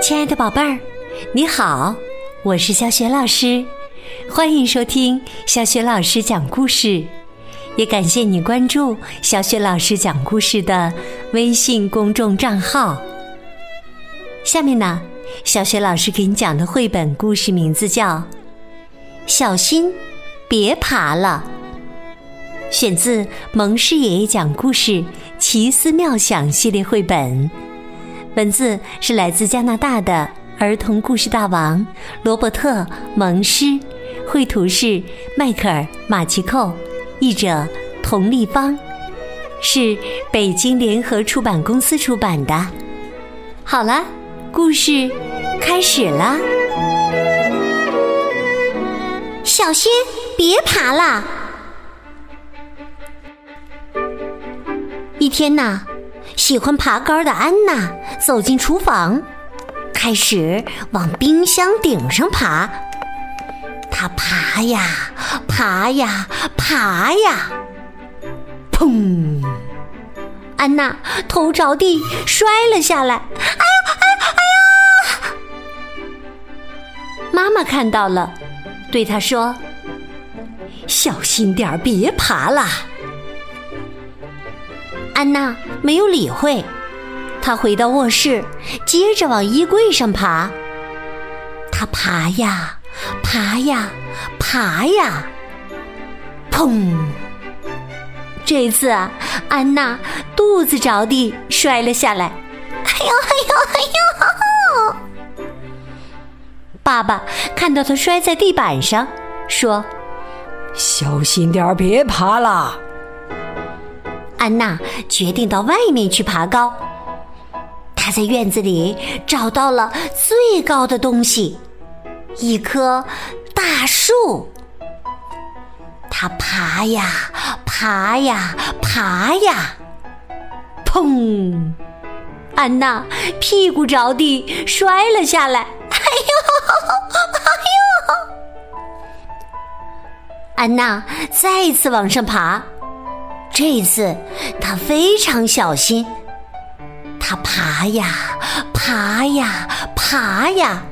亲爱的宝贝儿，你好，我是小雪老师，欢迎收听小雪老师讲故事，也感谢你关注小雪老师讲故事的微信公众账号。下面呢，小雪老师给你讲的绘本故事名字叫《小心别爬了》，选自蒙氏爷爷讲故事奇思妙想系列绘本，文字是来自加拿大的儿童故事大王罗伯特·蒙施，绘图是迈克尔·马奇寇，译者佟丽芳，是北京联合出版公司出版的。好了，故事开始了。小心别爬了！一天呢，喜欢爬杆的安娜走进厨房，开始往冰箱顶上爬。她爬呀爬呀爬呀，砰！安娜头着地摔了下来，哎呀哎呀哎呀！妈妈看到了，对她说：“小心点儿，别爬了。”安娜没有理会，她回到卧室，接着往衣柜上爬。她爬呀爬呀爬呀，砰！这次啊，安娜肚子着地摔了下来，哎呦哎呦哎呦！爸爸看到她摔在地板上，说：“小心点儿，别爬了。”安娜决定到外面去爬高，她在院子里找到了最高的东西，一棵大树。她爬呀爬呀爬呀，砰！安娜屁股着地摔了下来，哎呦哎呦！安娜再次往上爬，这次他非常小心，他爬呀爬呀爬呀，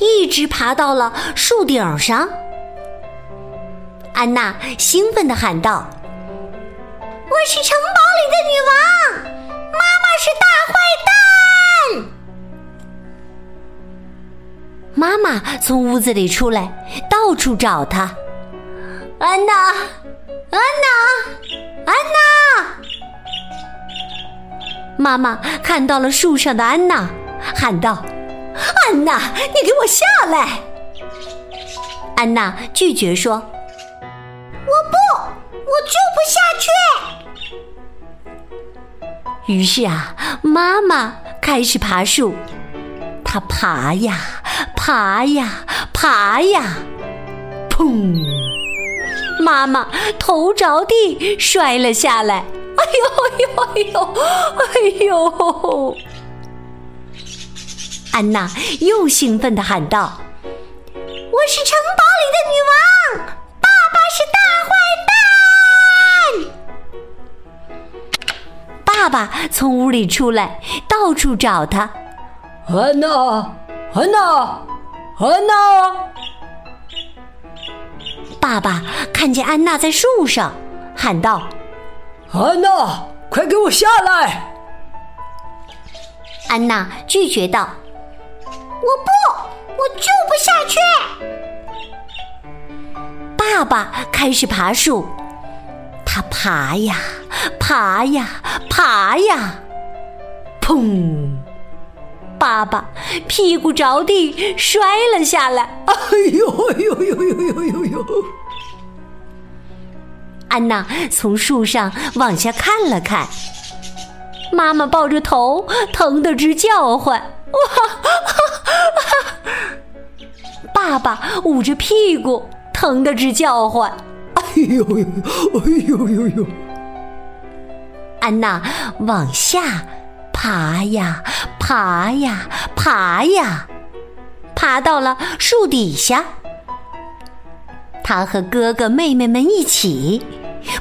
一直爬到了树顶上。安娜兴奋地喊道：“我是城堡里的女王，妈妈是大坏蛋！”妈妈从屋子里出来，到处找她。安娜，安娜，安娜！妈妈看到了树上的安娜，喊道：“安娜，你给我下来！”安娜拒绝说：“我就不下去。”于是啊，妈妈开始爬树，她爬呀，爬呀，爬呀，砰！妈妈头着地摔了下来，哎呦哎呦哎呦哎呦！安娜又兴奋地喊道：“我是城堡里的女王，爸爸是大坏蛋！”爸爸从屋里出来，到处找他。安娜，安娜，安娜！爸爸看见安娜在树上，喊道：“安娜，快给我下来！”安娜拒绝道：“我就不下去。”爸爸开始爬树，他爬呀爬呀爬呀，砰！爸爸屁股着地摔了下来，哎呦哎呦哎呦哎呦哎呦！安娜从树上往下看了看，妈妈抱着头疼得直叫唤，哇！爸爸捂着屁股疼得直叫唤，哎呦哎呦哎呦哎呦！安娜往下爬呀爬呀爬呀，爬到了树底下。他和哥哥妹妹们一起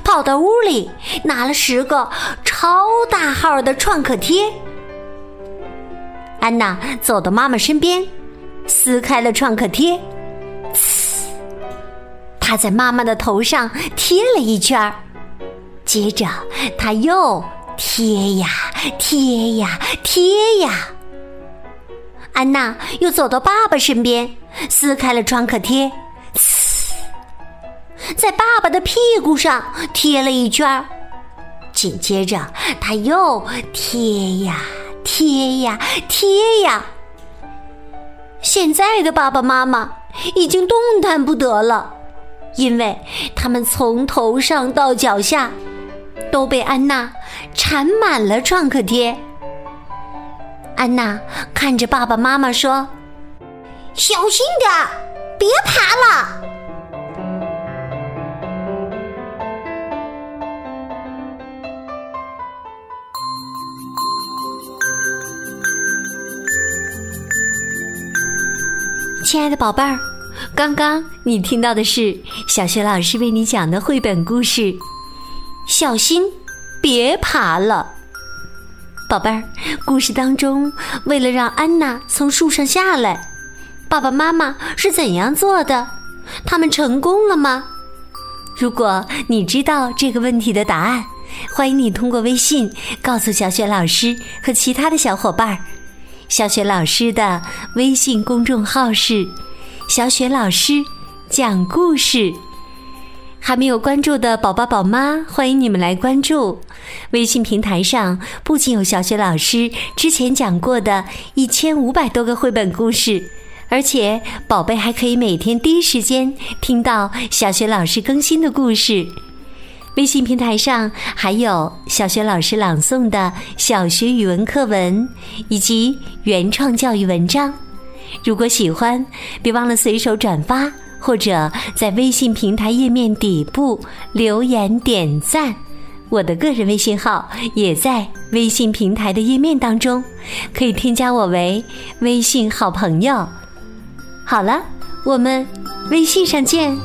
跑到屋里拿了10个超大号的创可贴。安娜走到妈妈身边，撕开了创可贴，她在妈妈的头上贴了一圈，接着她又贴呀贴呀贴呀。安娜又走到爸爸身边，撕开了创可贴，在爸爸的屁股上贴了一圈，紧接着她又贴呀贴呀贴呀。现在的爸爸妈妈已经动弹不得了，因为他们从头上到脚下都被安娜缠满了创可贴。安娜看着爸爸妈妈说：“小心点，别爬了。”亲爱的宝贝儿，刚刚你听到的是小雪老师为你讲的绘本故事《小心别爬了》。宝贝儿，故事当中为了让安娜从树上下来，爸爸妈妈是怎样做的？他们成功了吗？如果你知道这个问题的答案，欢迎你通过微信告诉小雪老师和其他的小伙伴。小雪老师的微信公众号是小雪老师讲故事，还没有关注的宝宝宝妈，欢迎你们来关注。微信平台上不仅有小雪老师之前讲过的1500多个绘本故事，而且宝贝还可以每天第一时间听到小雪老师更新的故事。微信平台上还有小学老师朗诵的小学语文课文以及原创教育文章。如果喜欢，别忘了随手转发，或者在微信平台页面底部留言点赞。我的个人微信号也在微信平台的页面当中，可以添加我为微信好朋友。好了，我们微信上见。